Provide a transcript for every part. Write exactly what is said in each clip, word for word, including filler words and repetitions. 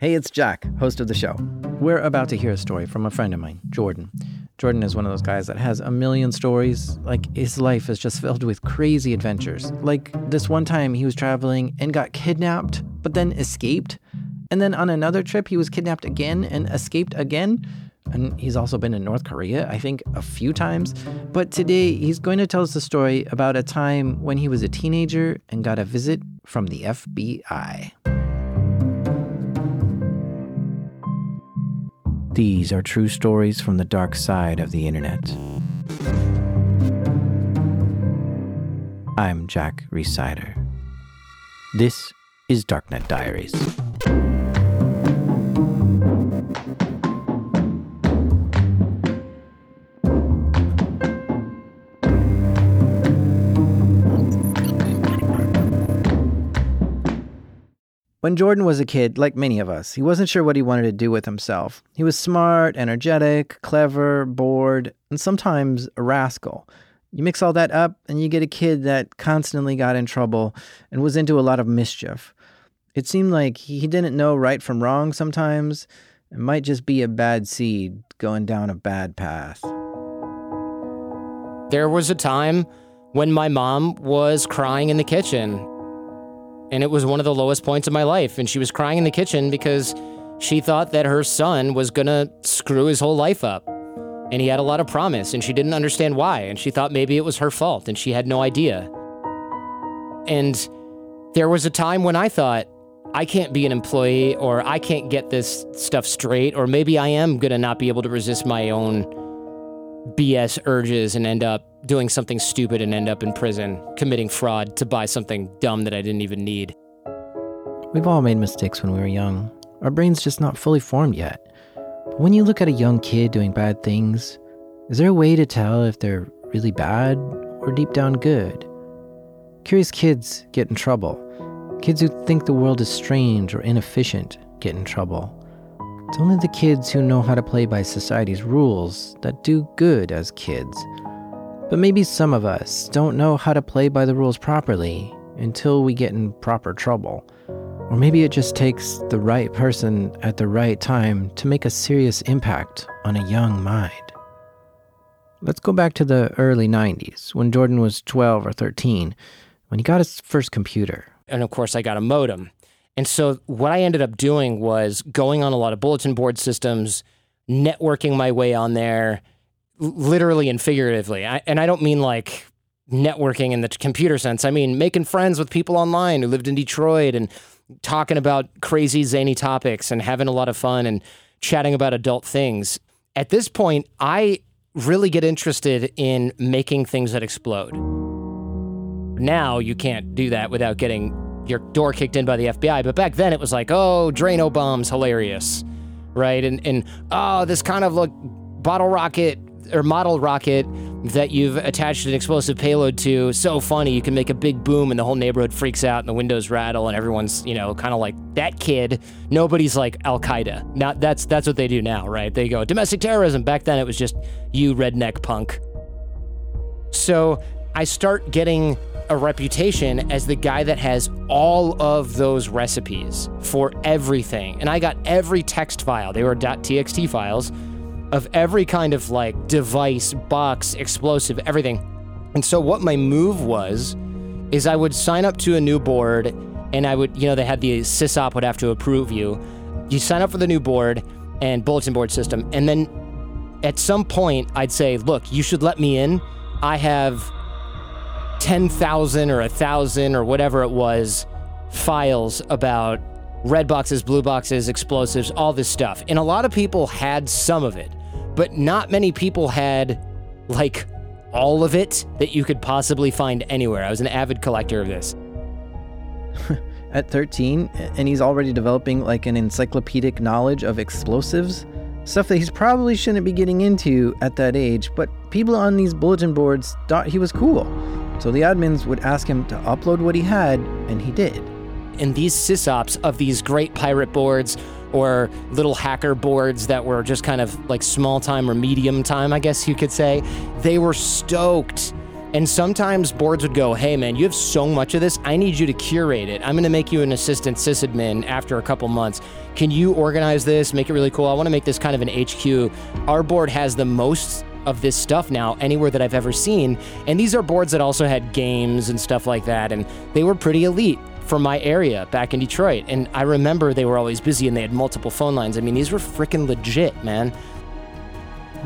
Hey, it's Jack, host of the show. We're about to hear a story from a friend of mine, Jordan. Jordan is one of those guys that has a million stories. Like, his life is just filled with crazy adventures. Like, this one time he was traveling and got kidnapped, but then escaped. And then on another trip, he was kidnapped again and escaped again. And he's also been in North Korea, I think, a few times. But today, he's going to tell us a story about a time when he was a teenager and got a visit from the F B I. These are true stories from the dark side of the internet. I'm Jack Reciter. This is Darknet Diaries. When Jordan was a kid, like many of us, he wasn't sure what he wanted to do with himself. He was smart, energetic, clever, bored, and sometimes a rascal. You mix all that up, and you get a kid that constantly got in trouble and was into a lot of mischief. It seemed like he didn't know right from wrong sometimes. It might just be a bad seed going down a bad path. There was a time when my mom was crying in the kitchen. And it was one of the lowest points of my life. And she was crying in the kitchen because she thought that her son was gonna screw his whole life up. And he had a lot of promise, and she didn't understand why. And she thought maybe it was her fault, and she had no idea. And there was a time when I thought, I can't be an employee, or I can't get this stuff straight, or maybe I am gonna not be able to resist my own B S urges and end up doing something stupid and end up in prison, committing fraud to buy something dumb that I didn't even need. We've all made mistakes when we were young. Our brain's just not fully formed yet. But when you look at a young kid doing bad things, is there a way to tell if they're really bad or deep down good? Curious kids get in trouble. Kids who think the world is strange or inefficient get in trouble. It's only the kids who know how to play by society's rules that do good as kids. But maybe some of us don't know how to play by the rules properly until we get in proper trouble. Or maybe it just takes the right person at the right time to make a serious impact on a young mind. Let's go back to the early nineties, when Jordan was twelve or thirteen, when he got his first computer. And of course I got a modem. And so what I ended up doing was going on a lot of bulletin board systems, networking my way on there, literally and figuratively. I, and I don't mean like networking in the computer sense. I mean making friends with people online who lived in Detroit and talking about crazy, zany topics and having a lot of fun and chatting about adult things. At this point, I really get interested in making things that explode. Now you can't do that without getting your door kicked in by the F B I. But back then it was like, oh, Drano bombs, hilarious, right? And, and oh, this kind of like bottle rocket or model rocket that you've attached an explosive payload to, so funny, you can make a big boom and the whole neighborhood freaks out and the windows rattle and everyone's, you know, kind of like that kid. Nobody's like Al-Qaeda. Now, that's that's what they do now, right? They go, domestic terrorism. Back then it was just, you redneck punk. So I start getting a reputation as the guy that has all of those recipes for everything. And I got every text file. They were .txt files of every kind of like device, box, explosive, everything. And so what my move was, is I would sign up to a new board and I would, you know, they had the sysop would have to approve you. You sign up for the new board and bulletin board system. And then at some point I'd say, look, you should let me in. I have ten thousand or one thousand or whatever it was files about red boxes, blue boxes, explosives, all this stuff. And a lot of people had some of it. But not many people had, like, all of it that you could possibly find anywhere. I was an avid collector of this. At thirteen, and he's already developing, like, an encyclopedic knowledge of explosives? Stuff that he probably shouldn't be getting into at that age, but people on these bulletin boards thought he was cool. So the admins would ask him to upload what he had, and he did. And these sysops of these great pirate boards or little hacker boards that were just kind of like small time or medium time, I guess you could say, they were stoked. And sometimes boards would go, hey man, you have so much of this, I need you to curate it. I'm gonna make you an assistant sysadmin after a couple months. can you organize this, make it really cool? I want to make this kind of an H Q. Our board has the most of this stuff now anywhere that I've ever seen. And these are boards that also had games and stuff like that. And they were pretty elite for my area back in Detroit. And I remember they were always busy and they had multiple phone lines. I mean, these were freaking legit, man.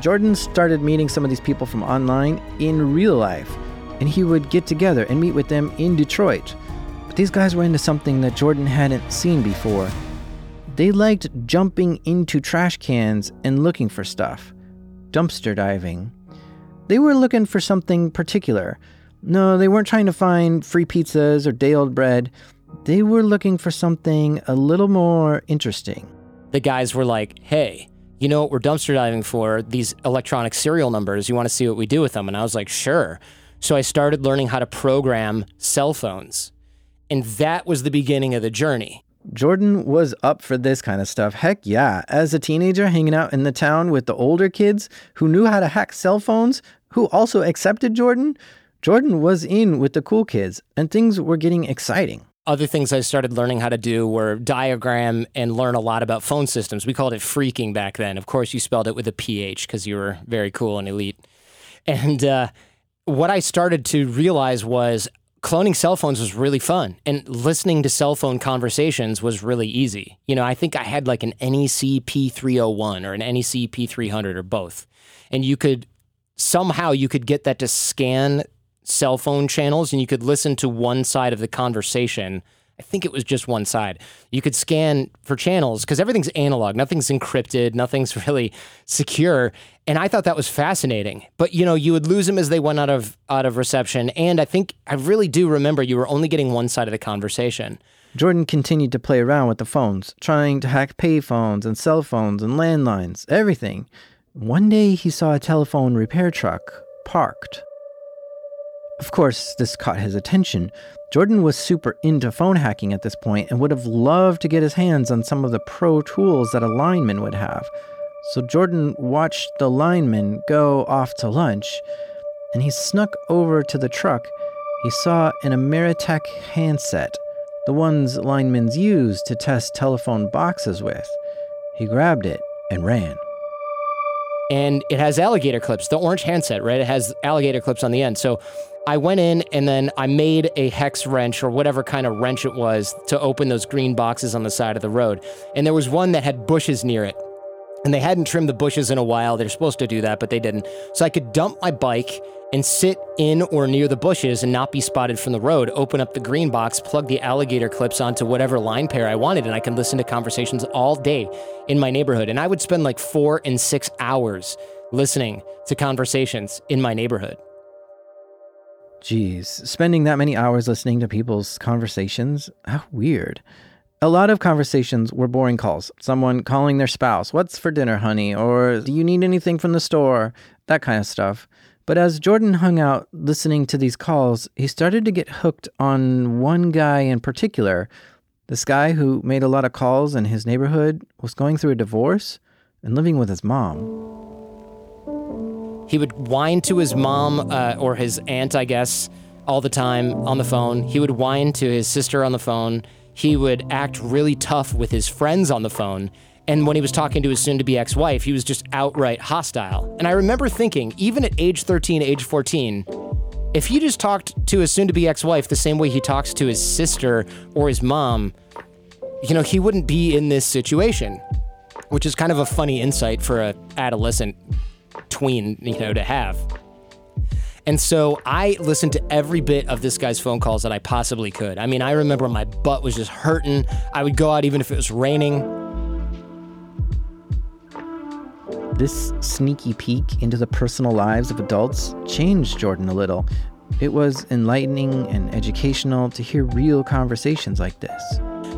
Jordan started meeting some of these people from online in real life. And he would get together and meet with them in Detroit. But these guys were into something that Jordan hadn't seen before. They liked jumping into trash cans and looking for stuff. Dumpster diving. They were looking for something particular. No, they weren't trying to find free pizzas or day-old bread. They were looking for something a little more interesting. The guys were like, hey, you know what we're dumpster diving for? These electronic serial numbers. You want to see what we do with them? And I was like, sure. So I started learning how to program cell phones. And that was the beginning of the journey. Jordan was up for this kind of stuff. Heck yeah. As a teenager hanging out in the town with the older kids who knew how to hack cell phones, who also accepted Jordan, Jordan was in with the cool kids, and things were getting exciting. Other things I started learning how to do were diagram and learn a lot about phone systems. We called it freaking back then. Of course, you spelled it with a P H because you were very cool and elite. And uh, what I started to realize was cloning cell phones was really fun, and listening to cell phone conversations was really easy. You know, I think I had like an N E C P three oh one or an N E C P three hundred or both. And you could, somehow you could get that to scan cell phone channels, and you could listen to one side of the conversation. I think it was just one side. You could scan for channels because everything's analog. Nothing's encrypted. Nothing's really secure. And I thought that was fascinating. But, you know, you would lose them as they went out of out of reception. And I think I really do remember you were only getting one side of the conversation. Jordan continued to play around with the phones, trying to hack pay phones and cell phones and landlines, everything. One day he saw a telephone repair truck parked. Of course, this caught his attention. Jordan was super into phone hacking at this point and would have loved to get his hands on some of the pro tools that a lineman would have. So Jordan watched the lineman go off to lunch, and he snuck over to the truck. He saw an Ameritech handset, the ones linemen use to test telephone boxes with. He grabbed it and ran. And it has alligator clips, the orange handset, right? It has alligator clips on the end. So I went in and then I made a hex wrench or whatever kind of wrench it was to open those green boxes on the side of the road. And there was one that had bushes near it. And they hadn't trimmed the bushes in a while. They're supposed to do that, but they didn't. So I could dump my bike and sit in or near the bushes and not be spotted from the road, open up the green box, plug the alligator clips onto whatever line pair I wanted, and I could listen to conversations all day in my neighborhood. And I would spend like four and six hours listening to conversations in my neighborhood. Geez, spending that many hours listening to people's conversations? How weird. A lot of conversations were boring calls. Someone calling their spouse, what's for dinner, honey? Or do you need anything from the store? That kind of stuff. But as Jordan hung out listening to these calls, he started to get hooked on one guy in particular. This guy who made a lot of calls in his neighborhood was going through a divorce and living with his mom. He would whine to his mom uh, or his aunt, I guess, all the time on the phone. He would whine to his sister on the phone. He would act really tough with his friends on the phone. And when he was talking to his soon-to-be ex-wife, he was just outright hostile. And I remember thinking, even at age thirteen, age fourteen, if he just talked to his soon-to-be ex-wife the same way he talks to his sister or his mom, you know, he wouldn't be in this situation, which is kind of a funny insight for an adolescent tween, you know, to have. And so I listened to every bit of this guy's phone calls that I possibly could. I mean, I remember my butt was just hurting. I would go out even if it was raining. This sneaky peek into the personal lives of adults changed Jordan a little. It was enlightening and educational to hear real conversations like this.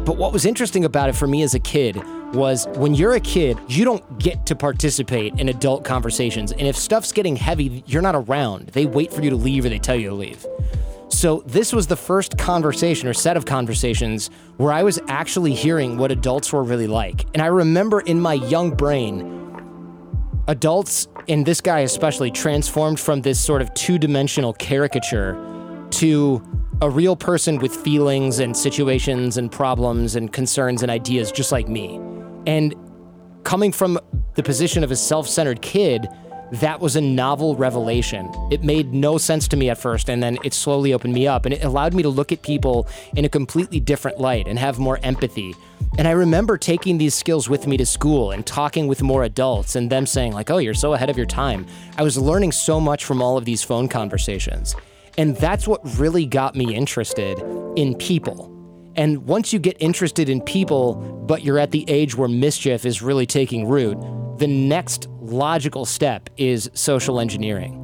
But what was interesting about it for me as a kid was when you're a kid, you don't get to participate in adult conversations. And if stuff's getting heavy, you're not around. They wait for you to leave or they tell you to leave. So this was the first conversation or set of conversations where I was actually hearing what adults were really like. And I remember in my young brain, adults, and this guy especially, transformed from this sort of two-dimensional caricature to a real person with feelings and situations and problems and concerns and ideas just like me. And coming from the position of a self-centered kid, that was a novel revelation. It made no sense to me at first, and then it slowly opened me up, and it allowed me to look at people in a completely different light and have more empathy. And I remember taking these skills with me to school and talking with more adults and them saying like, oh, you're so ahead of your time. I was learning so much from all of these phone conversations. And that's what really got me interested in people. And once you get interested in people, but you're at the age where mischief is really taking root, the next logical step is social engineering.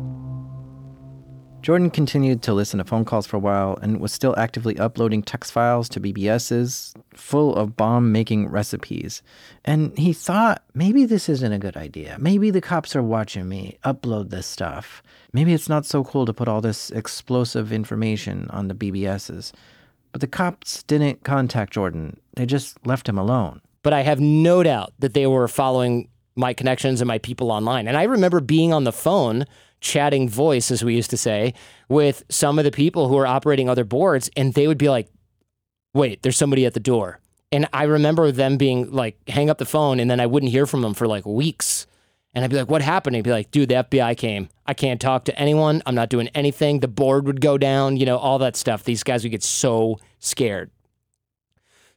Jordan continued to listen to phone calls for a while and was still actively uploading text files to B B Ses full of bomb-making recipes. And he thought, maybe this isn't a good idea. Maybe the cops are watching me upload this stuff. Maybe it's not so cool to put all this explosive information on the B B Ses. But the cops didn't contact Jordan. They just left him alone. But I have no doubt that they were following my connections and my people online. And I remember being on the phone, chatting voice, as we used to say, with some of the people who were operating other boards, and they would be like, wait, there's somebody at the door. And I remember them being like, hang up the phone, and then I wouldn't hear from them for like weeks. And I'd be like, what happened? He'd be like, dude, the F B I came. I can't talk to anyone. I'm not doing anything. The board would go down, you know, all that stuff. These guys would get so scared.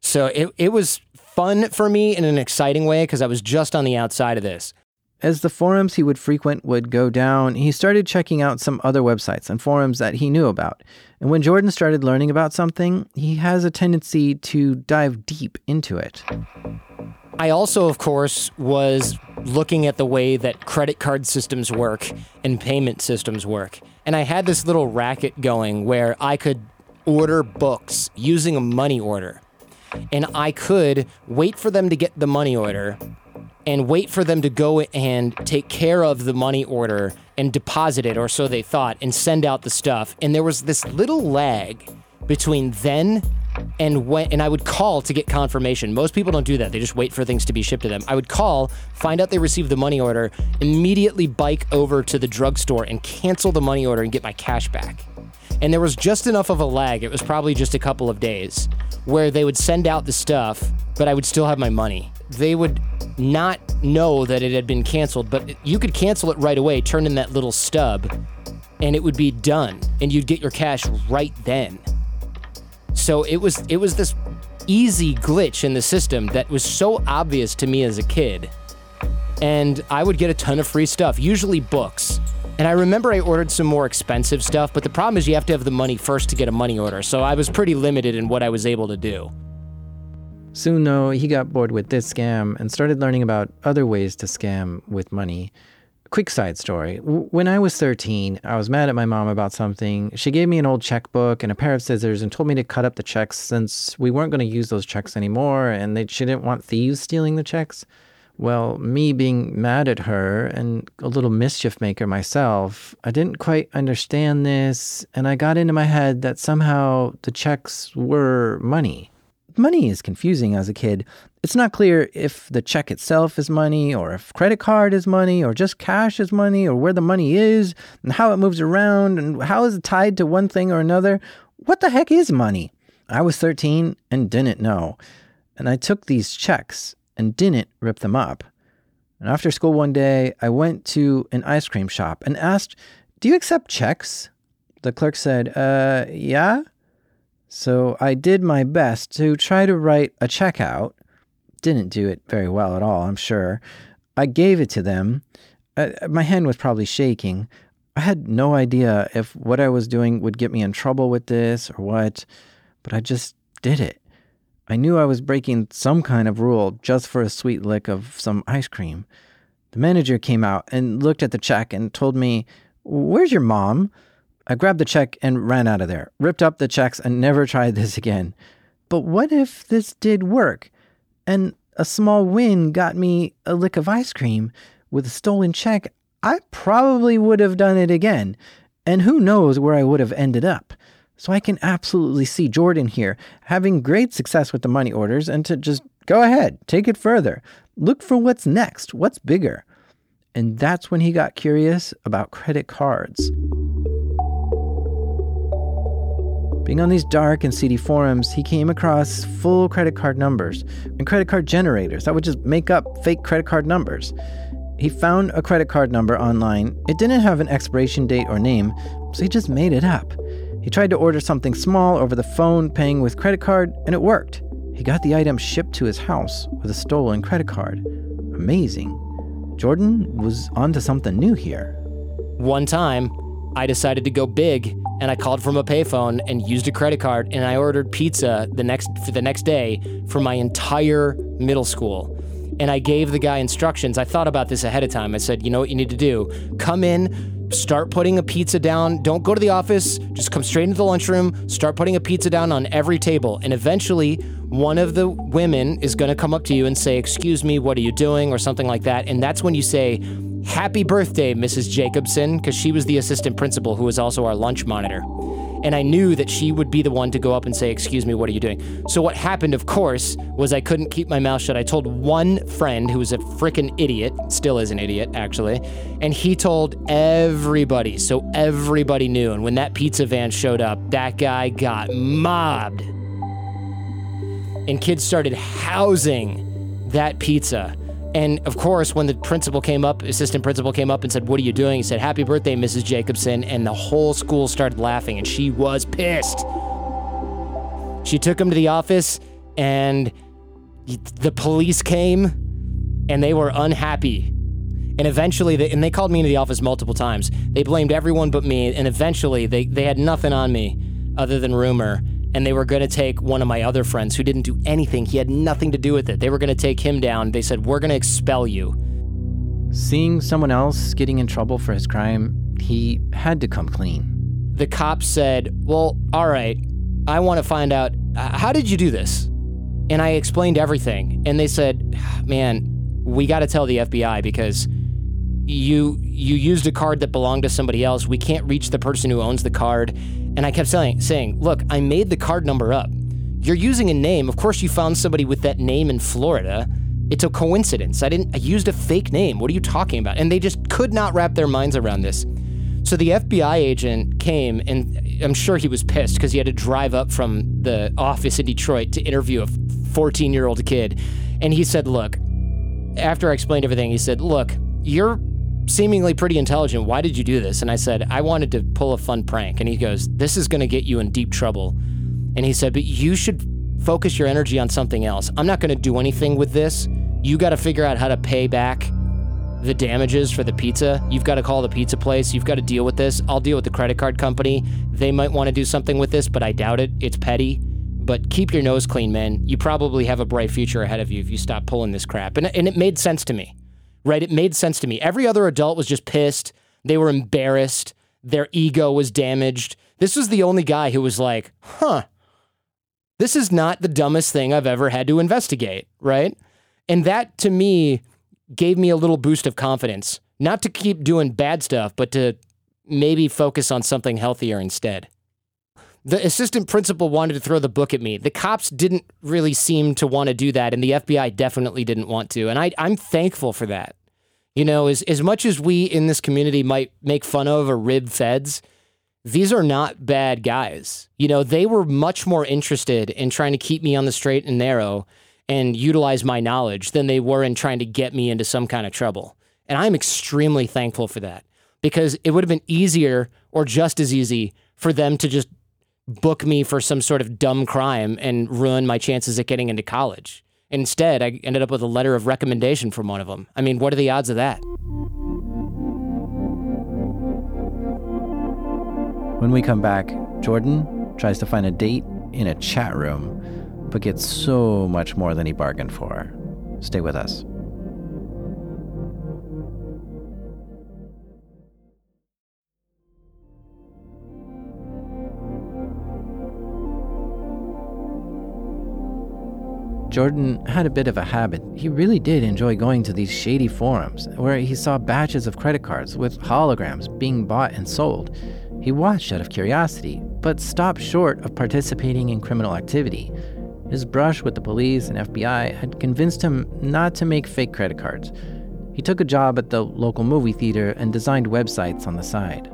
So it it was fun for me in an exciting way because I was just on the outside of this. As the forums he would frequent would go down, he started checking out some other websites and forums that he knew about. And when Jordan started learning about something, he has a tendency to dive deep into it. I also, of course, was looking at the way that credit card systems work and payment systems work. And I had this little racket going where I could order books using a money order. And I could wait for them to get the money order and wait for them to go and take care of the money order and deposit it, or so they thought, and send out the stuff. And there was this little lag between then and when, and I would call to get confirmation. Most people don't do that. They just wait for things to be shipped to them. I would call, find out they received the money order, immediately bike over to the drugstore and cancel the money order and get my cash back. And there was just enough of a lag, it was probably just a couple of days, where they would send out the stuff, but I would still have my money. They would not know that it had been canceled, but you could cancel it right away, turn in that little stub, and it would be done, and you'd get your cash right then. So it was it was this easy glitch in the system that was so obvious to me as a kid. And I would get a ton of free stuff, usually books. And I remember I ordered some more expensive stuff, but the problem is you have to have the money first to get a money order, so I was pretty limited in what I was able to do. Soon though, he got bored with this scam and started learning about other ways to scam with money. Quick side story. When I was thirteen, I was mad at my mom about something. She gave me an old checkbook and a pair of scissors and told me to cut up the checks since we weren't going to use those checks anymore and that she didn't want thieves stealing the checks. Well, me being mad at her and a little mischief maker myself, I didn't quite understand this, and I got into my head that somehow the checks were money. Money is confusing as a kid. It's not clear if the check itself is money, or if credit card is money, or just cash is money, or where the money is, and how it moves around, and how is it tied to one thing or another. What the heck is money? I was thirteen and didn't know. And I took these checks and didn't rip them up. And after school one day, I went to an ice cream shop and asked, do you accept checks? The clerk said, uh, yeah. So I did my best to try to write a check out. Didn't do it very well at all, I'm sure. I gave it to them. Uh, my hand was probably shaking. I had no idea if what I was doing would get me in trouble with this or what, but I just did it. I knew I was breaking some kind of rule just for a sweet lick of some ice cream. The manager came out and looked at the check and told me, "Where's your mom?" I grabbed the check and ran out of there, ripped up the checks and never tried this again. But what if this did work? And a small win got me a lick of ice cream. With a stolen check, I probably would have done it again. And who knows where I would have ended up. So I can absolutely see Jordan here having great success with the money orders and to just go ahead, take it further. Look for what's next, what's bigger. And that's when he got curious about credit cards. Being on these dark and seedy forums, he came across full credit card numbers and credit card generators that would just make up fake credit card numbers. He found a credit card number online. It didn't have an expiration date or name, so he just made it up. He tried to order something small over the phone, paying with credit card, and it worked. He got the item shipped to his house with a stolen credit card. Amazing. Jordan was onto something new here. One time, I decided to go big, and I called from a payphone and used a credit card, and I ordered pizza the next for the next day for my entire middle school. And I gave the guy instructions. I thought about this ahead of time. I said, you know what you need to do? Come in, start putting a pizza down. Don't go to the office. Just come straight into the lunchroom. Start putting a pizza down on every table. And eventually, one of the women is going to come up to you and say, excuse me, what are you doing? Or something like that. And that's when you say, happy birthday, Missus Jacobson, because she was the assistant principal who was also our lunch monitor. And I knew that she would be the one to go up and say, excuse me, what are you doing? So what happened, of course, was I couldn't keep my mouth shut. I told one friend who was a frickin' idiot, still is an idiot, actually, and he told everybody, so everybody knew. And when that pizza van showed up, that guy got mobbed. And kids started housing that pizza. And of course, when the principal came up, assistant principal came up and said, what are you doing? He said, happy birthday, Missus Jacobson. And the whole school started laughing, and she was pissed. She took him to the office, and the police came, and they were unhappy. And eventually, they, and they called me into the office multiple times. They blamed everyone but me, and eventually they, they had nothing on me other than rumor. And they were going to take one of my other friends who didn't do anything. He had nothing to do with it. They were going to take him down. They said, we're going to expel you. Seeing someone else getting in trouble for his crime, he had to come clean. The cops said, well, all right, I want to find out, uh, how did you do this? And I explained everything. And they said, man, we got to tell the F B I because you you used a card that belonged to somebody else. We can't reach the person who owns the card. And I kept saying, saying, look, I made the card number up. You're using a name. Of course you found somebody with that name in Florida. It's a coincidence. I didn't, I used a fake name. What are you talking about? And they just could not wrap their minds around this. So the F B I agent came, and I'm sure he was pissed because he had to drive up from the office in Detroit to interview a fourteen-year-old kid. And he said, look, after I explained everything, he said, look, you're seemingly pretty intelligent. Why did you do this? And I said, I wanted to pull a fun prank. And he goes, this is going to get you in deep trouble. And he said, but you should focus your energy on something else. I'm not going to do anything with this. You got to figure out how to pay back the damages for the pizza. You've got to call the pizza place. You've got to deal with this. I'll deal with the credit card company. They might want to do something with this, but I doubt it. It's petty. But keep your nose clean, man. You probably have a bright future ahead of you if you stop pulling this crap. And, and it made sense to me. Right, it made sense to me. Every other adult was just pissed. They were embarrassed. Their ego was damaged. This was the only guy who was like, huh, this is not the dumbest thing I've ever had to investigate, right? And that, to me, gave me a little boost of confidence. Not to keep doing bad stuff, but to maybe focus on something healthier instead. The assistant principal wanted to throw the book at me. The cops didn't really seem to want to do that, and the F B I definitely didn't want to. And I, I'm thankful for that. You know, as, as much as we in this community might make fun of or rib feds, these are not bad guys. You know, they were much more interested in trying to keep me on the straight and narrow and utilize my knowledge than they were in trying to get me into some kind of trouble. And I'm extremely thankful for that, because it would have been easier or just as easy for them to just book me for some sort of dumb crime and ruin my chances at getting into college. Instead, I ended up with a letter of recommendation from one of them. I mean, what are the odds of that? When we come back, Jordan tries to find a date in a chat room, but gets so much more than he bargained for. Stay with us. Jordan had a bit of a habit. He really did enjoy going to these shady forums where he saw batches of credit cards with holograms being bought and sold. He watched out of curiosity, but stopped short of participating in criminal activity. His brush with the police and F B I had convinced him not to make fake credit cards. He took a job at the local movie theater and designed websites on the side.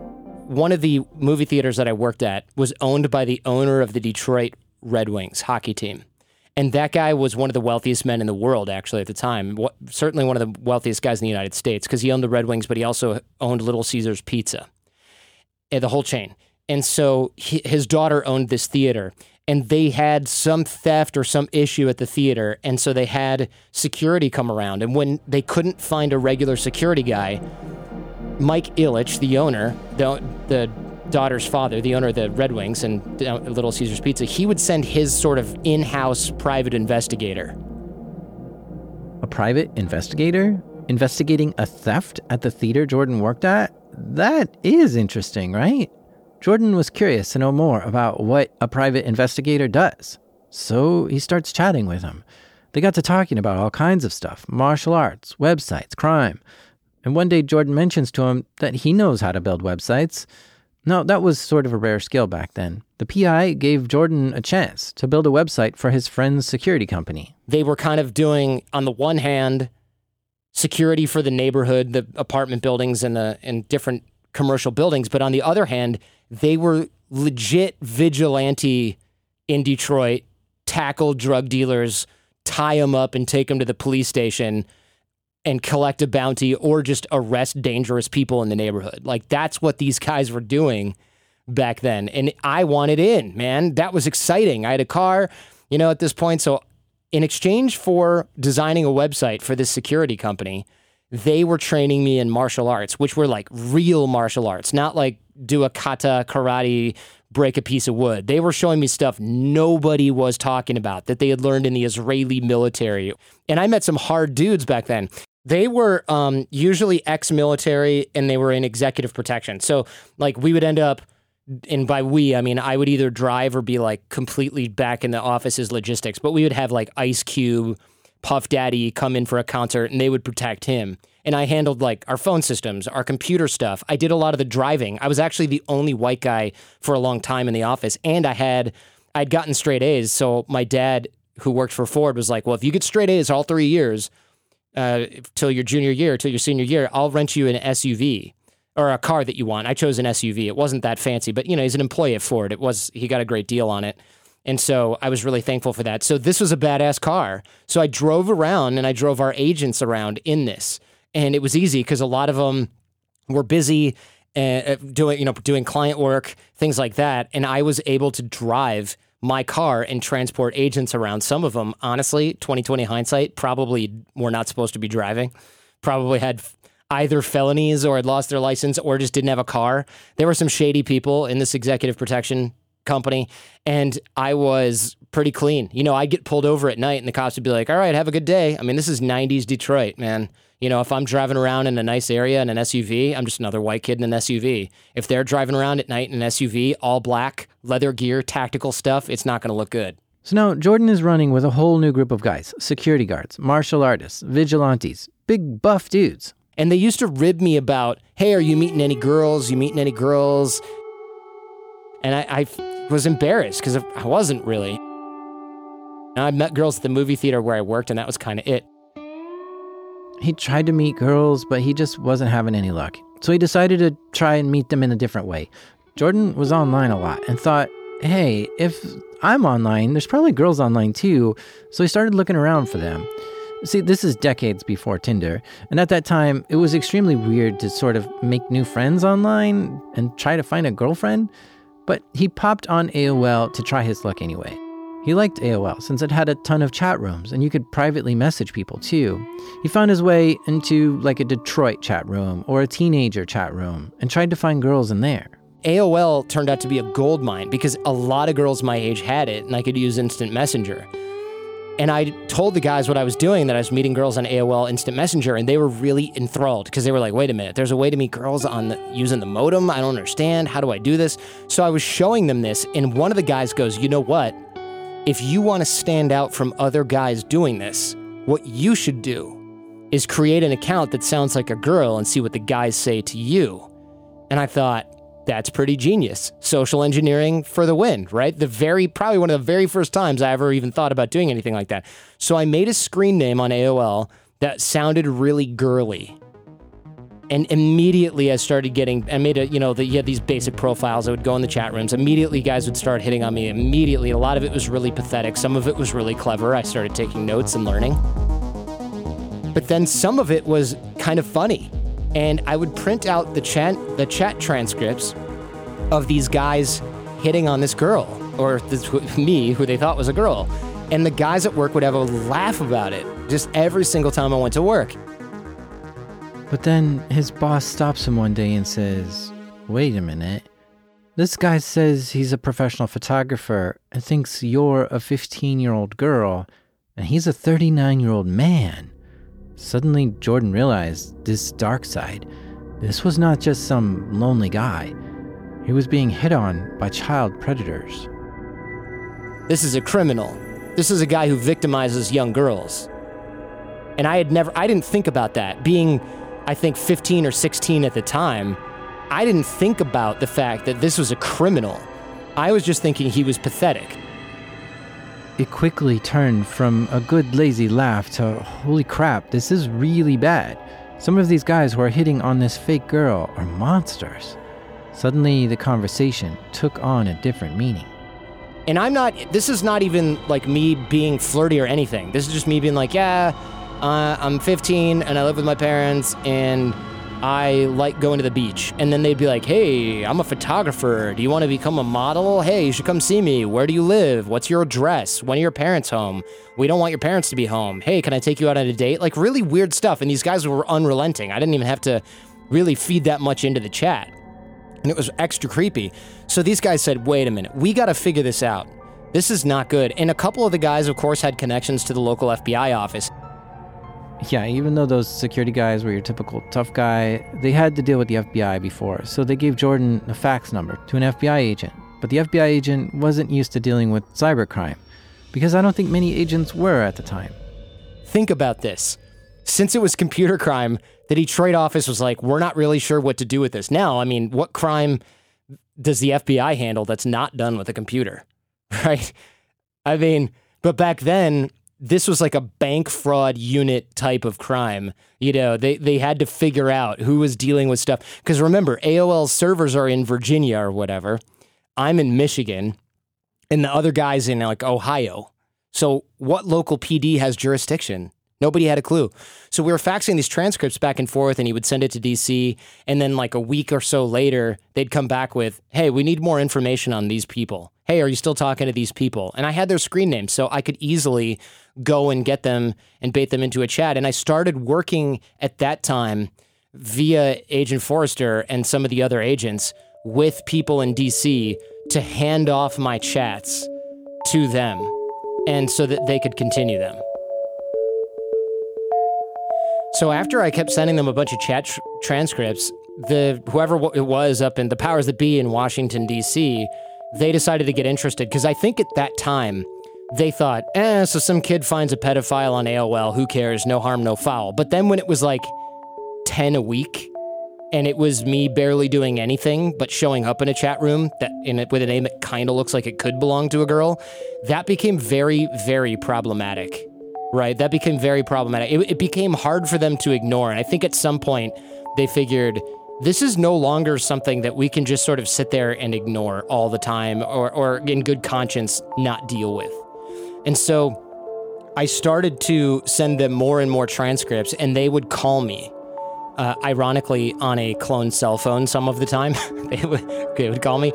one of the movie theaters that I worked at was owned by the owner of the Detroit Red Wings hockey team. And that guy was one of the wealthiest men in the world, actually, at the time. What, certainly one of the wealthiest guys in the United States, because he owned the Red Wings, but he also owned Little Caesar's Pizza, the whole chain. And so he, his daughter owned this theater, and they had some theft or some issue at the theater, and so they had security come around. And when they couldn't find a regular security guy, Mike Ilitch, the owner, the, the daughter's father, the owner of the Red Wings and Little Caesar's Pizza, he would send his sort of in-house private investigator. A private investigator? Investigating a theft at the theater Jordan worked at? That is interesting, right? Jordan was curious to know more about what a private investigator does. So he starts chatting with him. They got to talking about all kinds of stuff, martial arts, websites, crime. And one day Jordan mentions to him that he knows how to build websites. Now, that was sort of a rare skill back then. The P I gave Jordan a chance to build a website for his friend's security company. They were kind of doing, on the one hand, security for the neighborhood, the apartment buildings and the and different commercial buildings. But on the other hand, they were legit vigilante in Detroit, tackle drug dealers, tie them up and take them to the police station and collect a bounty or just arrest dangerous people in the neighborhood. Like, that's what these guys were doing back then. And I wanted in, man. That was exciting. I had a car, you know, at this point. So in exchange for designing a website for this security company, they were training me in martial arts, which were like real martial arts, not like do a kata, karate, break a piece of wood. They were showing me stuff nobody was talking about that they had learned in the Israeli military. And I met some hard dudes back then. They were um, usually ex-military and they were in executive protection. So like we would end up, and by we, I mean, I would either drive or be like completely back in the office's logistics, but we would have like Ice Cube, Puff Daddy come in for a concert and they would protect him. And I handled like our phone systems, our computer stuff. I did a lot of the driving. I was actually the only white guy for a long time in the office. And I had, I'd gotten straight A's. So my dad, who worked for Ford, was like, well, if you get straight A's all three years, uh, till your junior year, till your senior year, I'll rent you an S U V or a car that you want. I chose an S U V. It wasn't that fancy, but you know, he's an employee at Ford. It was, he got a great deal on it. And so I was really thankful for that. So this was a badass car. So I drove around and I drove our agents around in this. And it was easy because a lot of them were busy uh, doing, you know, doing client work, things like that. And I was able to drive my car and transport agents around. Some of them, honestly, twenty twenty hindsight, probably were not supposed to be driving, probably had either felonies or had lost their license or just didn't have a car. There were some shady people in this executive protection company, and I was pretty clean. You know, I'd get pulled over at night and the cops would be like, all right, have a good day. I mean, this is nineties Detroit, man. You know, if I'm driving around in a nice area in an S U V, I'm just another white kid in an S U V. If they're driving around at night in an S U V, all black, leather gear, tactical stuff, it's not going to look good. So now Jordan is running with a whole new group of guys, security guards, martial artists, vigilantes, big buff dudes. And they used to rib me about, hey, are you meeting any girls? You meeting any girls? And I, I was embarrassed because I wasn't really. I met girls at the movie theater where I worked, and that was kind of it. He tried to meet girls, but he just wasn't having any luck. So he decided to try and meet them in a different way. Jordan was online a lot and thought, hey, if I'm online, there's probably girls online too. So he started looking around for them. See, this is decades before Tinder. And at that time, it was extremely weird to sort of make new friends online and try to find a girlfriend. But he popped on A O L to try his luck anyway. He liked A O L since it had a ton of chat rooms and you could privately message people too. He found his way into like a Detroit chat room or a teenager chat room and tried to find girls in there. A O L turned out to be a gold mine because a lot of girls my age had it and I could use Instant Messenger. And I told the guys what I was doing, that I was meeting girls on A O L Instant Messenger, and they were really enthralled because they were like, wait a minute, there's a way to meet girls on the, using the modem? I don't understand. How do I do this? So I was showing them this, and one of the guys goes, you know what? If you want to stand out from other guys doing this, what you should do is create an account that sounds like a girl and see what the guys say to you. And I thought, that's pretty genius. Social engineering for the win, right? The very, probably one of the very first times I ever even thought about doing anything like that. So I made a screen name on A O L that sounded really girly. And immediately I started getting, I made a, you know, the, you had these basic profiles. I would go in the chat rooms. Immediately guys would start hitting on me. Immediately, a lot of it was really pathetic. Some of it was really clever. I started taking notes and learning. But then some of it was kind of funny. And I would print out the chat, the chat transcripts of these guys hitting on this girl, or this, me, who they thought was a girl. And the guys at work would have a laugh about it just every single time I went to work. But then his boss stops him one day and says, wait a minute, this guy says he's a professional photographer and thinks you're a fifteen-year-old girl, and he's a thirty-nine-year-old man. Suddenly, Jordan realized this dark side. This was not just some lonely guy. He was being hit on by child predators. This is a criminal. This is a guy who victimizes young girls. And I had never, I didn't think about that. Being, I think, fifteen or sixteen at the time, I didn't think about the fact that this was a criminal. I was just thinking he was pathetic. It quickly turned from a good lazy laugh to, holy crap, this is really bad. Some of these guys who are hitting on this fake girl are monsters. Suddenly, the conversation took on a different meaning. And I'm not, this is not even like me being flirty or anything. This is just me being like, yeah, Uh, I'm fifteen and I live with my parents and I like going to the beach. And then they'd be like, hey, I'm a photographer. Do you want to become a model? Hey, you should come see me. Where do you live? What's your address? When are your parents home? We don't want your parents to be home. Hey, can I take you out on a date? Like really weird stuff. And these guys were unrelenting. I didn't even have to really feed that much into the chat. And it was extra creepy. So these guys said, wait a minute, we got to figure this out. This is not good. And a couple of the guys, of course, had connections to the local F B I office. Yeah, even though those security guys were your typical tough guy, they had to deal with the F B I before, so they gave Jordan a fax number to an F B I agent. But the F B I agent wasn't used to dealing with cybercrime, because I don't think many agents were at the time. Think about this. Since it was computer crime, the Detroit office was like, we're not really sure what to do with this. Now, I mean, what crime does the F B I handle that's not done with a computer, right? I mean, but back then, this was like a bank fraud unit type of crime. You know, they, they had to figure out who was dealing with stuff. Because remember, A O L's servers are in Virginia or whatever. I'm in Michigan, and the other guy's in like Ohio. So what local P D has jurisdiction? Nobody had a clue. So we were faxing these transcripts back and forth, and he would send it to D C. And then like a week or so later, they'd come back with, hey, we need more information on these people. Hey, are you still talking to these people? And I had their screen names, so I could easily go and get them and bait them into a chat. And I started working at that time via Agent Forrester and some of the other agents with people in D C to hand off my chats to them, and so that they could continue them. So after I kept sending them a bunch of chat tr- transcripts, the whoever it was up in the powers that be in Washington, D C, they decided to get interested, because I think at that time they thought, eh, so some kid finds a pedophile on A O L, who cares, no harm, no foul. But then when it was like ten a week, and it was me barely doing anything but showing up in a chat room that in it with a name that kind of looks like it could belong to a girl, that became very, very problematic, right? That became very problematic. It, it became hard for them to ignore. And I think at some point they figured, this is no longer something that we can just sort of sit there and ignore all the time, or, or in good conscience not deal with. And so I started to send them more and more transcripts, and they would call me, uh, ironically, on a clone cell phone some of the time. they, would, they would call me.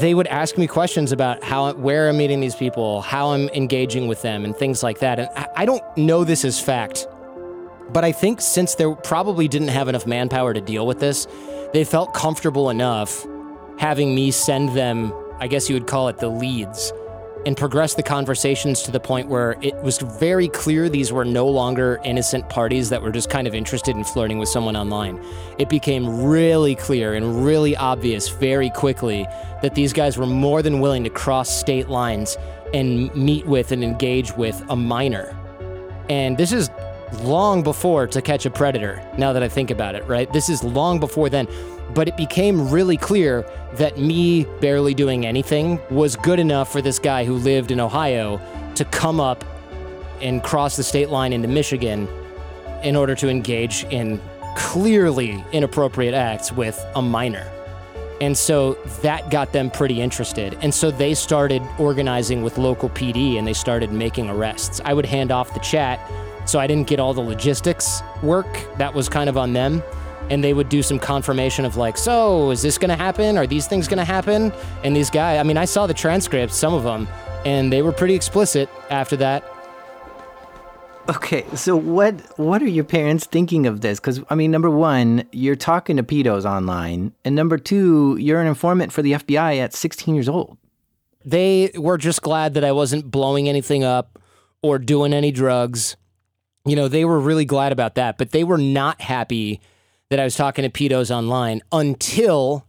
They would ask me questions about how, where I'm meeting these people, how I'm engaging with them, and things like that. And I, I don't know this as fact, but I think since they probably didn't have enough manpower to deal with this, they felt comfortable enough having me send them, I guess you would call it the leads, and progress the conversations to the point where it was very clear these were no longer innocent parties that were just kind of interested in flirting with someone online. It became really clear and really obvious very quickly that these guys were more than willing to cross state lines and meet with and engage with a minor. And this is long before To Catch a Predator, now that I think about it, right? This is long before then. But it became really clear that me barely doing anything was good enough for this guy who lived in Ohio to come up and cross the state line into Michigan in order to engage in clearly inappropriate acts with a minor. And so that got them pretty interested. And so they started organizing with local P D and they started making arrests. I would hand off the chat, so I didn't get all the logistics work. That was kind of on them. And they would do some confirmation of like, so is this gonna happen? Are these things gonna happen? And these guys, I mean, I saw the transcripts, some of them, and they were pretty explicit after that. Okay, so what what are your parents thinking of this? Because, I mean, number one, you're talking to pedos online. And number two, you're an informant for the F B I at sixteen years old. They were just glad that I wasn't blowing anything up or doing any drugs. You know, they were really glad about that. But they were not happy that I was talking to pedos online until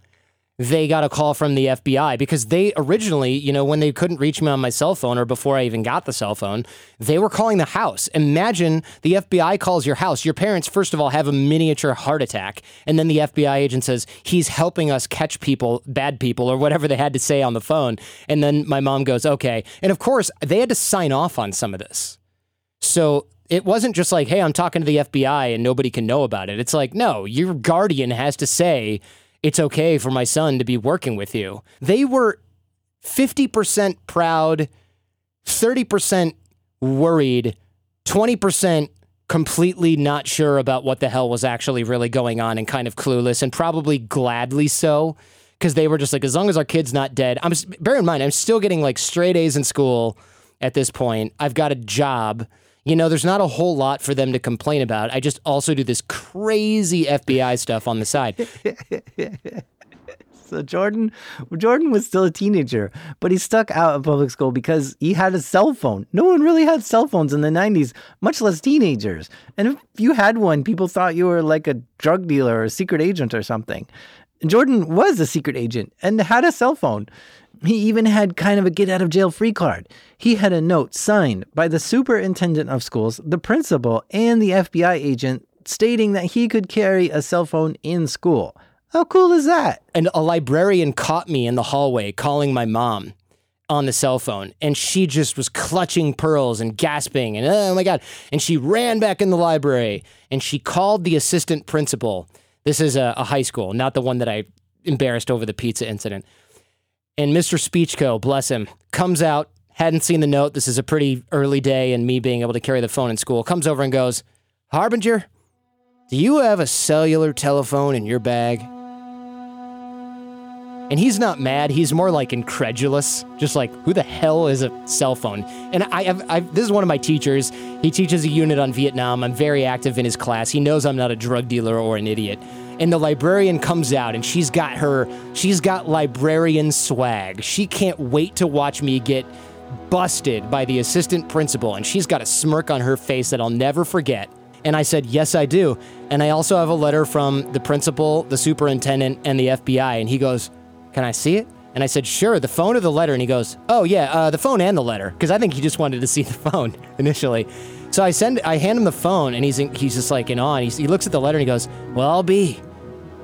they got a call from the F B I, because they originally, you know, when they couldn't reach me on my cell phone or before I even got the cell phone, they were calling the house. Imagine the F B I calls your house. Your parents, first of all, have a miniature heart attack. And then the F B I agent says, he's helping us catch people, bad people, or whatever they had to say on the phone. And then my mom goes, okay. And of course, they had to sign off on some of this. So it wasn't just like, hey, I'm talking to the F B I and nobody can know about it. It's like, no, your guardian has to say, it's okay for my son to be working with you. They were fifty percent proud, thirty percent worried, twenty percent completely not sure about what the hell was actually really going on and kind of clueless, and probably gladly so, because they were just like, as long as our kid's not dead. I'm bear in mind, I'm still getting like straight A's in school at this point. I've got a job. You know, there's not a whole lot for them to complain about. I just also do this crazy F B I stuff on the side. So Jordan, Jordan was still a teenager, but he stuck out of public school because he had a cell phone. No one really had cell phones in the nineties, much less teenagers. And if you had one, people thought you were like a drug dealer or a secret agent or something. Jordan was a secret agent and had a cell phone. He even had kind of a get-out-of-jail-free card. He had a note signed by the superintendent of schools, the principal, and the F B I agent stating that he could carry a cell phone in school. How cool is that? And a librarian caught me in the hallway calling my mom on the cell phone, and she just was clutching pearls and gasping, and oh my God. And she ran back in the library, and she called the assistant principal. This is a, a high school, not the one that I embarrassed over the pizza incident. And Mister Speechko, bless him, comes out, hadn't seen the note. This is a pretty early day and me being able to carry the phone in school. Comes over and goes, Harbinger, do you have a cellular telephone in your bag? And he's not mad. He's more like incredulous, just like, who the hell is a cell phone? And I, I've, I've, this is one of my teachers. He teaches a unit on Vietnam. I'm very active in his class. He knows I'm not a drug dealer or an idiot. And the librarian comes out, and she's got her, she's got librarian swag. She can't wait to watch me get busted by the assistant principal, and she's got a smirk on her face that I'll never forget. And I said, yes, I do. And I also have a letter from the principal, the superintendent, and the F B I. And he goes, can I see it? And I said, sure, the phone or the letter? And he goes, oh yeah, uh, the phone and the letter. Because I think he just wanted to see the phone initially. So I send, I hand him the phone, and he's in, he's just like in awe. And he looks at the letter, and he goes, well, I'll be.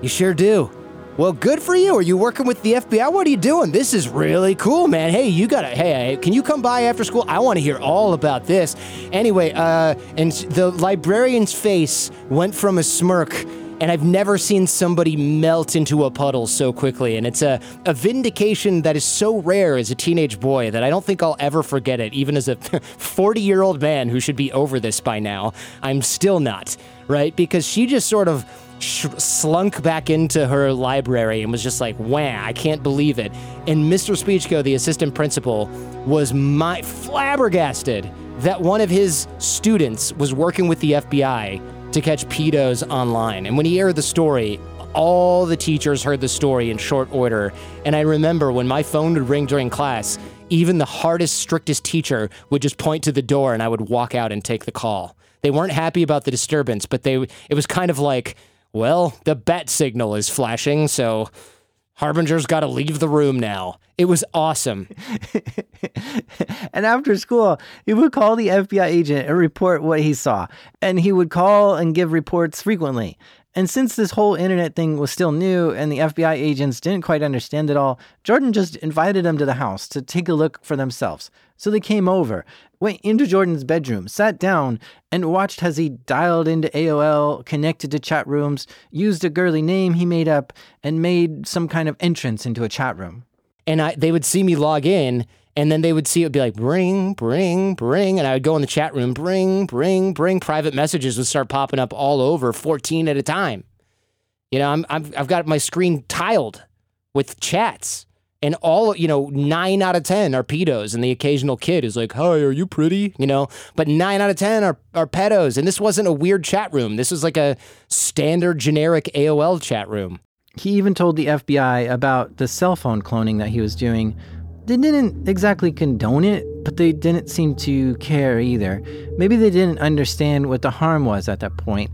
You sure do. Well, good for you. Are you working with the F B I? What are you doing? This is really cool, man. Hey, you gotta, hey, can you come by after school? I want to hear all about this. Anyway, uh, and the librarian's face went from a smirk, and I've never seen somebody melt into a puddle so quickly. And it's a, a vindication that is so rare as a teenage boy that I don't think I'll ever forget it, even as a forty-year-old man who should be over this by now. I'm still not, right? Because she just sort of Sh- slunk back into her library and was just like, wow, I can't believe it. And Mister Speechko, the assistant principal, was my flabbergasted that one of his students was working with the F B I to catch pedos online. And when he aired the story, all the teachers heard the story in short order. And I remember when my phone would ring during class, even the hardest, strictest teacher would just point to the door and I would walk out and take the call. They weren't happy about the disturbance, but they it was kind of like, well, the bat signal is flashing, so Harbinger's got to leave the room now. It was awesome. And after school, he would call the F B I agent and report what he saw. And he would call and give reports frequently. And since this whole internet thing was still new and the F B I agents didn't quite understand it all, Jordan just invited them to the house to take a look for themselves. So they came over, went into Jordan's bedroom, sat down, and watched as he dialed into A O L, connected to chat rooms, used a girly name he made up, and made some kind of entrance into a chat room. And I, they would see me log in, and then they would see it would be like, bring, bring, bring. And I would go in the chat room, bring, bring, bring. Private messages would start popping up all over, fourteen at a time. You know, I'm, I'm, I've got my screen tiled with chats. And all, you know, nine out of ten are pedos. And the occasional kid is like, hi, are you pretty? You know, but nine out of ten are, are pedos. And this wasn't a weird chat room. This was like a standard generic A O L chat room. He even told the F B I about the cell phone cloning that he was doing. They didn't exactly condone it, but they didn't seem to care either. Maybe they didn't understand what the harm was at that point.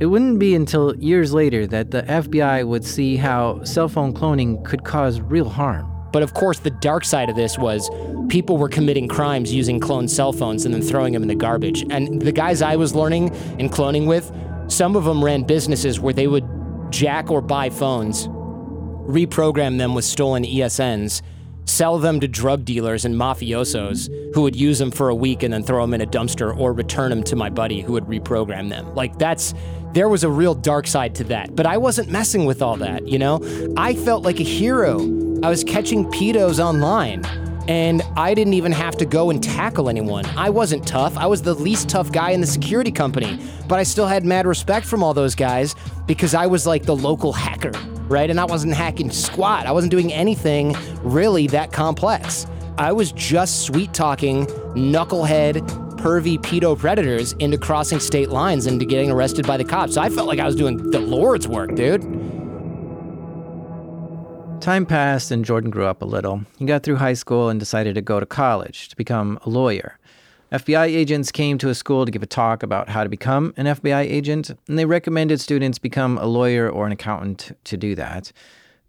It wouldn't be until years later that the F B I would see how cell phone cloning could cause real harm. But of course, the dark side of this was people were committing crimes using cloned cell phones and then throwing them in the garbage. And the guys I was learning and cloning with, some of them ran businesses where they would jack or buy phones, reprogram them with stolen E S Ns, sell them to drug dealers and mafiosos who would use them for a week and then throw them in a dumpster or return them to my buddy who would reprogram them. Like that's, there was a real dark side to that, but I wasn't messing with all that, you know? I felt like a hero. I was catching pedos online and I didn't even have to go and tackle anyone. I wasn't tough. I was the least tough guy in the security company, but I still had mad respect from all those guys because I was like the local hacker. Right? And I wasn't hacking squat. I wasn't doing anything really that complex. I was just sweet-talking, knucklehead, pervy pedo predators into crossing state lines and into getting arrested by the cops. So I felt like I was doing the Lord's work, dude. Time passed and Jordan grew up a little. He got through high school and decided to go to college to become a lawyer. F B I agents came to a school to give a talk about how to become an F B I agent, and they recommended students become a lawyer or an accountant to do that.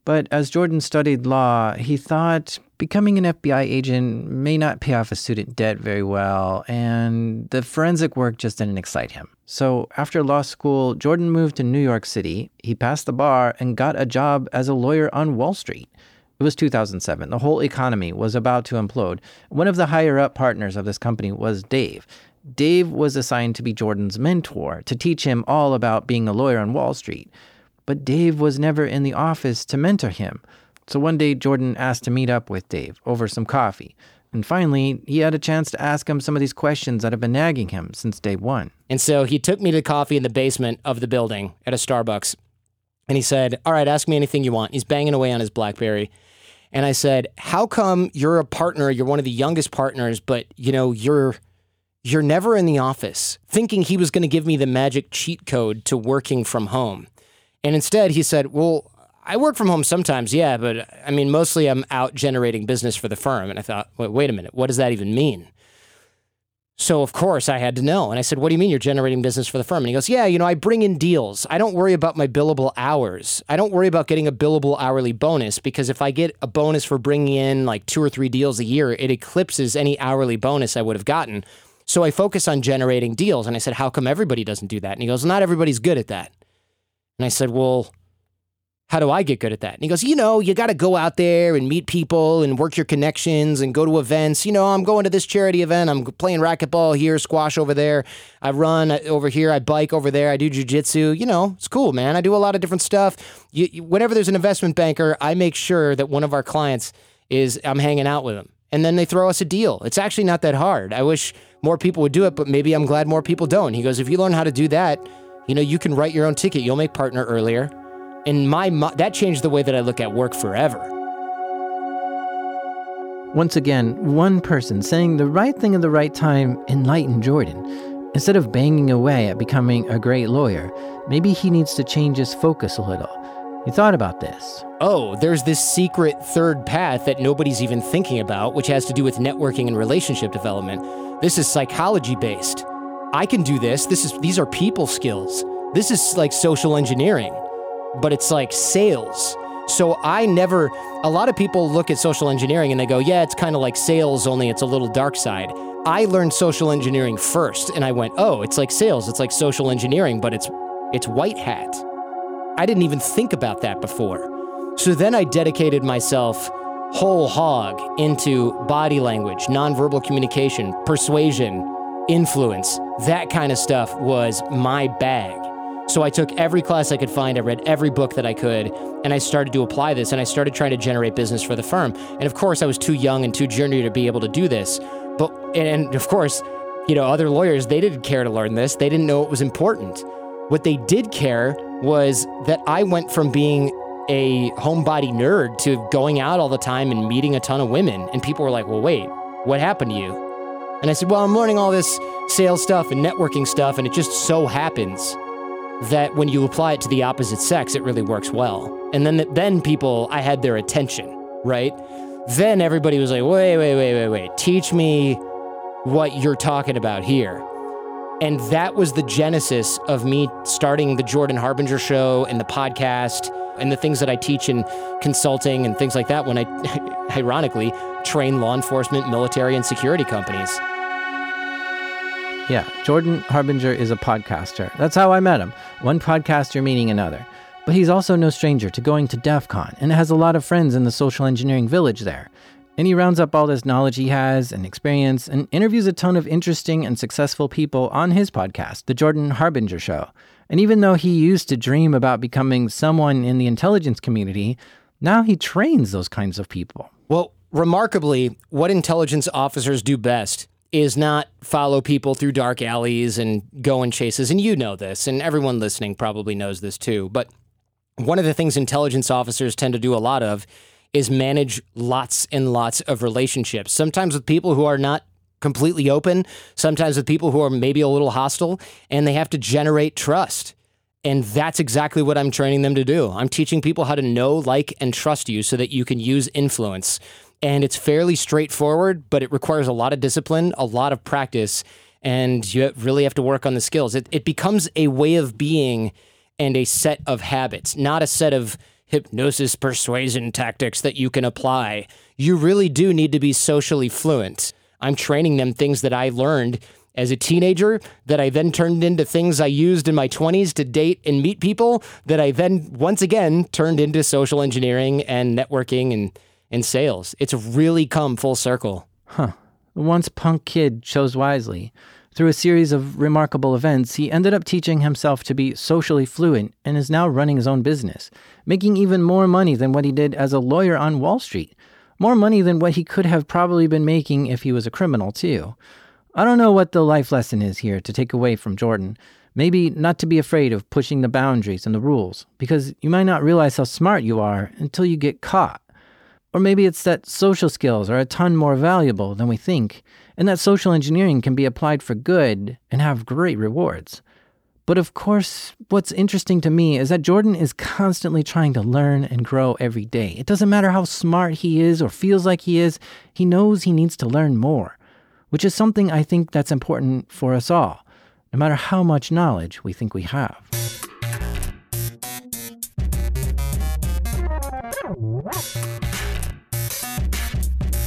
But as Jordan studied law, he thought becoming an F B I agent may not pay off a student debt very well, and the forensic work just didn't excite him. So after law school, Jordan moved to New York City. He passed the bar and got a job as a lawyer on Wall Street. It was two thousand seven. The whole economy was about to implode. One of the higher-up partners of this company was Dave. Dave was assigned to be Jordan's mentor, to teach him all about being a lawyer on Wall Street. But Dave was never in the office to mentor him. So one day, Jordan asked to meet up with Dave over some coffee. And finally, he had a chance to ask him some of these questions that have been nagging him since day one. And so he took me to coffee in the basement of the building at a Starbucks. And he said, all right, ask me anything you want. He's banging away on his Blackberry. And I said, how come you're a partner, you're one of the youngest partners, but, you know, you're you're never in the office? Thinking he was going to give me the magic cheat code to working from home. And instead, he said, well, I work from home sometimes, yeah, but, I mean, mostly I'm out generating business for the firm. And I thought, wait, wait a minute, what does that even mean? So, of course, I had to know. And I said, what do you mean you're generating business for the firm? And he goes, yeah, you know, I bring in deals. I don't worry about my billable hours. I don't worry about getting a billable hourly bonus because if I get a bonus for bringing in like two or three deals a year, it eclipses any hourly bonus I would have gotten. So I focus on generating deals. And I said, how come everybody doesn't do that? And he goes, not everybody's good at that. And I said, well, how do I get good at that? And he goes, you know, you got to go out there and meet people and work your connections and go to events. You know, I'm going to this charity event. I'm playing racquetball here, squash over there. I run over here. I bike over there. I do jujitsu. You know, it's cool, man. I do a lot of different stuff. You, you, whenever there's an investment banker, I make sure that one of our clients is, I'm hanging out with them. And then they throw us a deal. It's actually not that hard. I wish more people would do it, but maybe I'm glad more people don't. He goes, if you learn how to do that, you know, you can write your own ticket. You'll make partner earlier. And my mo- that changed the way that I look at work forever. Once again, one person saying the right thing at the right time enlightened Jordan. Instead of banging away at becoming a great lawyer, maybe he needs to change his focus a little. He thought about this. Oh, there's this secret third path that nobody's even thinking about, which has to do with networking and relationship development. This is psychology-based. I can do this. This is these are people skills. This is like social engineering. But it's like sales. So I never, a lot of people look at social engineering and they go, yeah, it's kind of like sales, only it's a little dark side. I learned social engineering first and I went, oh, it's like sales. It's like social engineering, but it's it's white hat. I didn't even think about that before. So then I dedicated myself whole hog into body language, nonverbal communication, persuasion, influence. That kind of stuff was my bag. So I took every class I could find, I read every book that I could, and I started to apply this, and I started trying to generate business for the firm. And of course, I was too young and too junior to be able to do this. But and of course, you know, other lawyers, they didn't care to learn this. They didn't know it was important. What they did care was that I went from being a homebody nerd to going out all the time and meeting a ton of women. And people were like, well, wait, what happened to you? And I said, well, I'm learning all this sales stuff and networking stuff, and it just so happens that when you apply it to the opposite sex, it really works well. And then then people, I had their attention, right? Then everybody was like, wait, wait, wait, wait, wait. Teach me what you're talking about here. And that was the genesis of me starting the Jordan Harbinger Show and the podcast and the things that I teach in consulting and things like that when I, ironically, train law enforcement, military, and security companies. Yeah, Jordan Harbinger is a podcaster. That's how I met him. One podcaster meeting another. But he's also no stranger to going to DEF CON and has a lot of friends in the social engineering village there. And he rounds up all this knowledge he has and experience and interviews a ton of interesting and successful people on his podcast, The Jordan Harbinger Show. And even though he used to dream about becoming someone in the intelligence community, now he trains those kinds of people. Well, remarkably, what intelligence officers do best is not follow people through dark alleys and go in chases. And you know this, and everyone listening probably knows this too. But one of the things intelligence officers tend to do a lot of is manage lots and lots of relationships, sometimes with people who are not completely open, sometimes with people who are maybe a little hostile, and they have to generate trust. And that's exactly what I'm training them to do. I'm teaching people how to know, like, and trust you so that you can use influence. And it's fairly straightforward, but it requires a lot of discipline, a lot of practice, and you really have to work on the skills. It, it becomes a way of being and a set of habits, not a set of hypnosis persuasion tactics that you can apply. You really do need to be socially fluent. I'm training them things that I learned as a teenager that I then turned into things I used in my twenties to date and meet people that I then, once again, turned into social engineering and networking and in sales. It's really come full circle. Huh. The once punk kid chose wisely. Through a series of remarkable events, he ended up teaching himself to be socially fluent and is now running his own business, making even more money than what he did as a lawyer on Wall Street. More money than what he could have probably been making if he was a criminal, too. I don't know what the life lesson is here to take away from Jordan. Maybe not to be afraid of pushing the boundaries and the rules, because you might not realize how smart you are until you get caught. Or maybe it's that social skills are a ton more valuable than we think, and that social engineering can be applied for good and have great rewards. But of course, what's interesting to me is that Jordan is constantly trying to learn and grow every day. It doesn't matter how smart he is or feels like he is, he knows he needs to learn more, which is something I think that's important for us all, no matter how much knowledge we think we have.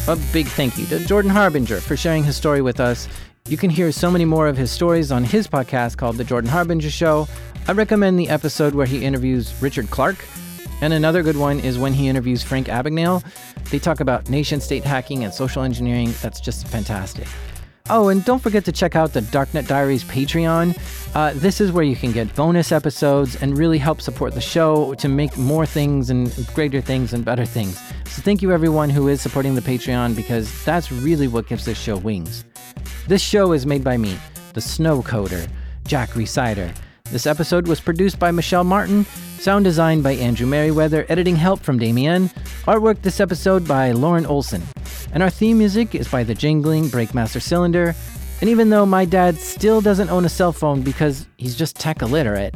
A big thank you to Jordan Harbinger for sharing his story with us. You can hear so many more of his stories on his podcast called The Jordan Harbinger Show. I recommend the episode where he interviews Richard Clarke. And another good one is when he interviews Frank Abagnale. They talk about nation-state hacking and social engineering. That's just fantastic. Oh, and don't forget to check out the Darknet Diaries Patreon. Uh, this is where you can get bonus episodes and really help support the show to make more things and greater things and better things. So thank you everyone who is supporting the Patreon, because that's really what gives this show wings. This show is made by me, the Snow Coder, Jack Reciter. This episode was produced by Michelle Martin, sound design by Andrew Merriweather, editing help from Damien, artwork this episode by Lauren Olson. And our theme music is by the jingling Breakmaster Cylinder. And even though my dad still doesn't own a cell phone because he's just tech illiterate,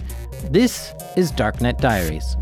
this is Darknet Diaries.